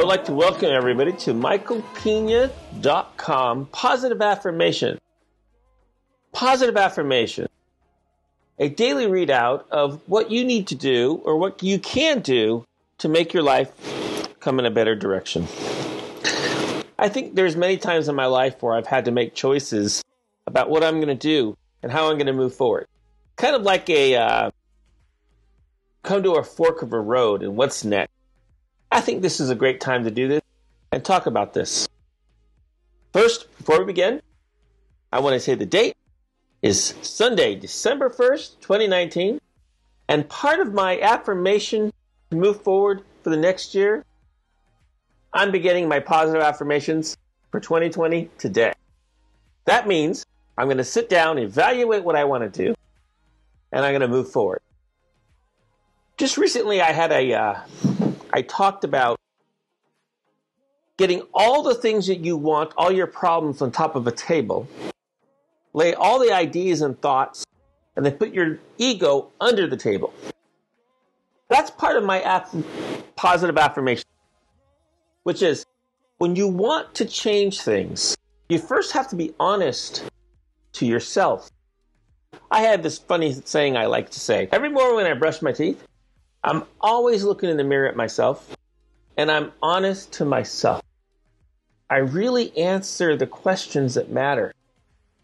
I would like to welcome everybody to MichaelPena.com Positive Affirmation. Positive Affirmation. A daily readout of what you need to do or what you can do to make your life come in a better direction. I think there's many times in my life where I've had to make choices about what I'm going to do and how I'm going to move forward. Kind of like a come to a fork of a road and what's next. I think this is a great time to do this and talk about this. First, before we begin, I want to say the date is Sunday, December 1st, 2019. And part of my affirmation to move forward for the next year, I'm beginning my positive affirmations for 2020 today. That means I'm going to sit down, evaluate what I want to do, and I'm going to move forward. Just recently, I had I talked about getting all the things that you want, all your problems on top of a table, lay all the ideas and thoughts, and then put your ego under the table. That's part of my positive affirmation, which is when you want to change things, you first have to be honest to yourself. I had this funny saying I like to say. Every morning when I brush my teeth, I'm always looking in the mirror at myself, and I'm honest to myself. I really answer the questions that matter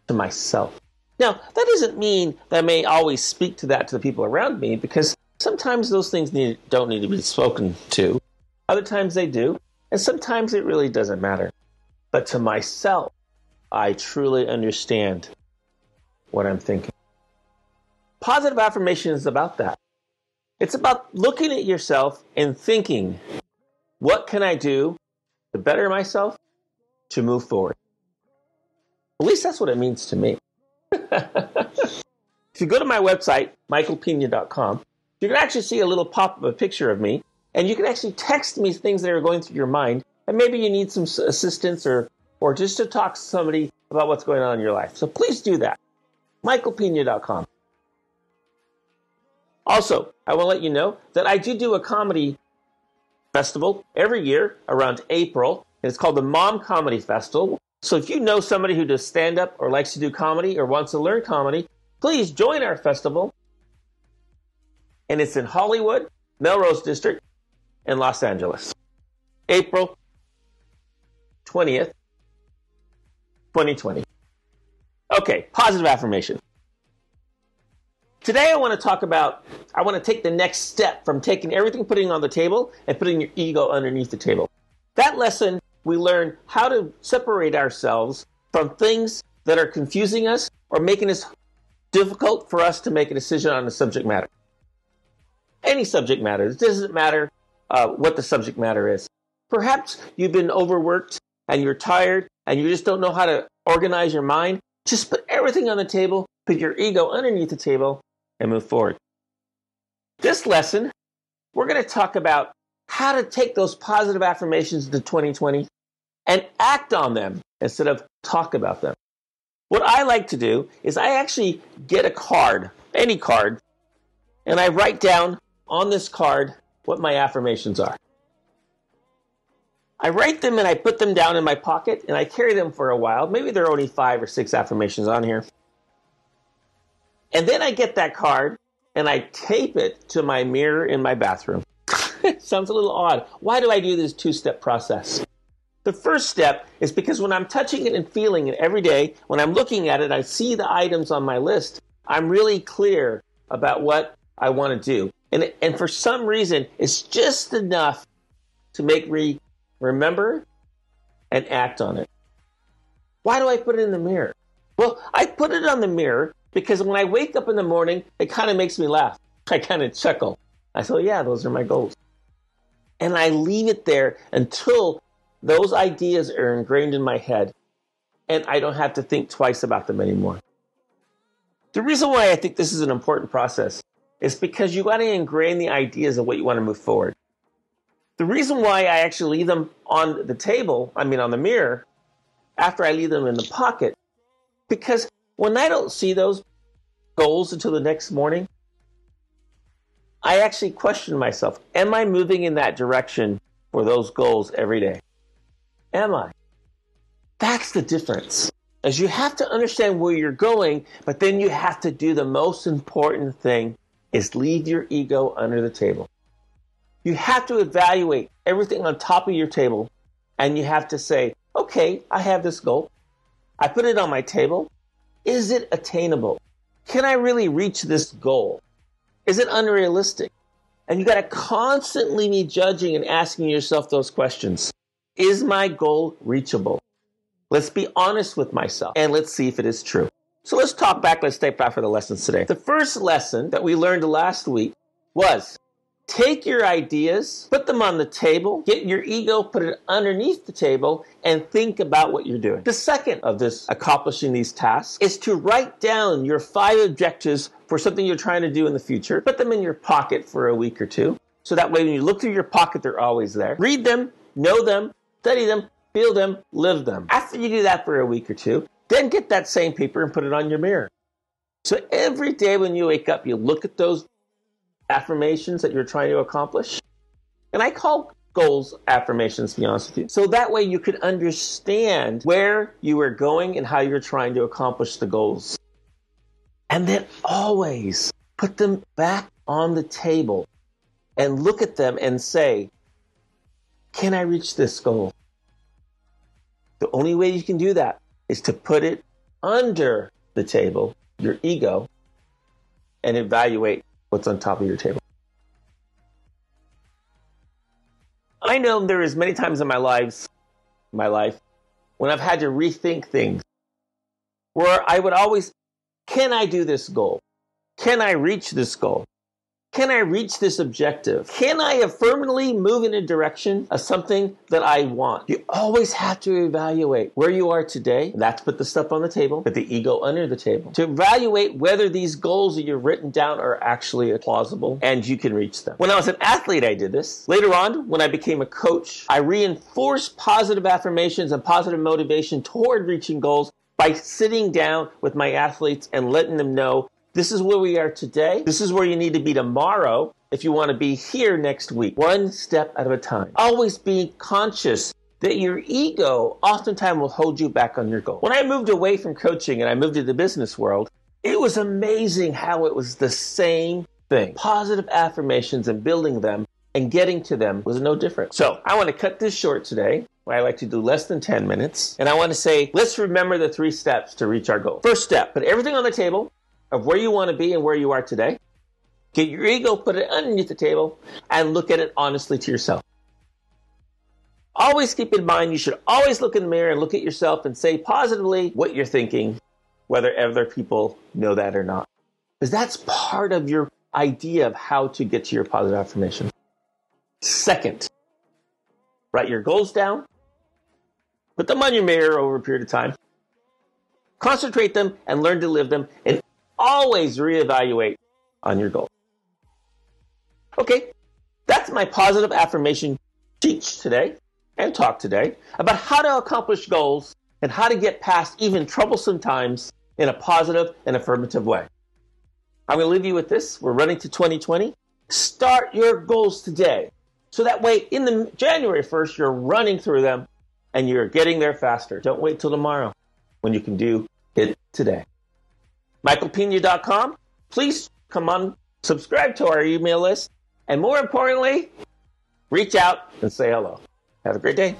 to myself. Now, that doesn't mean that I may always speak to that to the people around me, because sometimes those things don't need to be spoken to. Other times they do, and sometimes it really doesn't matter. But to myself, I truly understand what I'm thinking. Positive affirmation is about that. It's about looking at yourself and thinking, what can I do to better myself to move forward? At least that's what it means to me. If you go to my website, MichaelPena.com, you can actually see a little pop-up, a picture of me, and you can actually text me things that are going through your mind, and maybe you need some assistance or just to talk to somebody about what's going on in your life. So please do that. MichaelPena.com. Also, I want to let you know that I do a comedy festival every year around April. And it's called the Mom Comedy Festival. So if you know somebody who does stand-up or likes to do comedy or wants to learn comedy, please join our festival. And it's in Hollywood, Melrose District, and Los Angeles. April 20th, 2020. Okay, positive affirmation. Today I want to take the next step from taking everything, putting it on the table, and putting your ego underneath the table. That lesson, we learn how to separate ourselves from things that are confusing us or making it difficult for us to make a decision on a subject matter. Any subject matter. It doesn't matter what the subject matter is. Perhaps you've been overworked and you're tired and you just don't know how to organize your mind. Just put everything on the table, put your ego underneath the table, and move forward. This lesson, we're going to talk about how to take those positive affirmations to 2020 and act on them instead of talk about them. What I like to do is I actually get a card, any card, and I write down on this card what my affirmations are. I write them and I put them down in my pocket and I carry them for a while. Maybe there are only 5 or 6 affirmations on here. And then I get that card and I tape it to my mirror in my bathroom. Sounds a little odd. Why do I do this 2-step process? The first step is because when I'm touching it and feeling it every day, when I'm looking at it, I see the items on my list. I'm really clear about what I want to do. And for some reason, it's just enough to make me remember and act on it. Why do I put it in the mirror? Well, I put it on the mirror because when I wake up in the morning, it kind of makes me laugh. I kind of chuckle. I say, yeah, those are my goals. And I leave it there until those ideas are ingrained in my head and I don't have to think twice about them anymore. The reason why I think this is an important process is because you got to ingrain the ideas of what you want to move forward. The reason why I actually leave them on the table, on the mirror, after I leave them in the pocket, because when I don't see those goals until the next morning, I actually question myself. Am I moving in that direction for those goals every day? Am I? That's the difference. As you have to understand where you're going, but then you have to do the most important thing is leave your ego under the table. You have to evaluate everything on top of your table, and you have to say, okay, I have this goal. I put it on my table. Is it attainable? Can I really reach this goal? Is it unrealistic? And you got to constantly be judging and asking yourself those questions. Is my goal reachable? Let's be honest with myself and let's see if it is true. So let's talk back. Let's take back for the lessons today. The first lesson that we learned last week was take your ideas, put them on the table, get your ego, put it underneath the table, and think about what you're doing. The second of this accomplishing these tasks is to write down your 5 objectives for something you're trying to do in the future. Put them in your pocket for a week or two. So that way when you look through your pocket, they're always there. Read them, know them, study them, feel them, live them. After you do that for a week or two, then get that same paper and put it on your mirror. So every day when you wake up, you look at those affirmations that you're trying to accomplish. And I call goals affirmations, to be honest with you. So that way you could understand where you are going and how you're trying to accomplish the goals. And then always put them back on the table and look at them and say, can I reach this goal? The only way you can do that is to put it under the table, your ego, and evaluate what's on top of your table. I know there is many times in my life, when I've had to rethink things, where I would always, can I do this goal? Can I reach this goal? Can I reach this objective? Can I affirmatively move in a direction of something that I want? You always have to evaluate where you are today. That's put the stuff on the table, put the ego under the table. To evaluate whether these goals that you've written down are actually plausible and you can reach them. When I was an athlete, I did this. Later on, when I became a coach, I reinforced positive affirmations and positive motivation toward reaching goals by sitting down with my athletes and letting them know, this is where we are today. This is where you need to be tomorrow if you want to be here next week. One step at a time. Always be conscious that your ego oftentimes will hold you back on your goal. When I moved away from coaching and I moved to the business world, it was amazing how it was the same thing. Positive affirmations and building them and getting to them was no different. So I want to cut this short today. I like to do less than 10 minutes. And I want to say, let's remember the 3 steps to reach our goal. First step, put everything on the table of where you want to be and where you are today. Get your ego, put it underneath the table, and look at it honestly to yourself. Always keep in mind, you should always look in the mirror and look at yourself and say positively what you're thinking, whether other people know that or not. Because that's part of your idea of how to get to your positive affirmation. Second, write your goals down. Put them on your mirror over a period of time. Concentrate them and learn to live them, and always reevaluate on your goal. Okay, that's my positive affirmation teach today and talk today about how to accomplish goals and how to get past even troublesome times in a positive and affirmative way. I'm going to leave you with this. We're running to 2020. Start your goals today. So that way, in the January 1st, you're running through them and you're getting there faster. Don't wait till tomorrow when you can do it today. MichaelPena.com. Please come on, subscribe to our email list, and more importantly, reach out and say hello. Have a great day.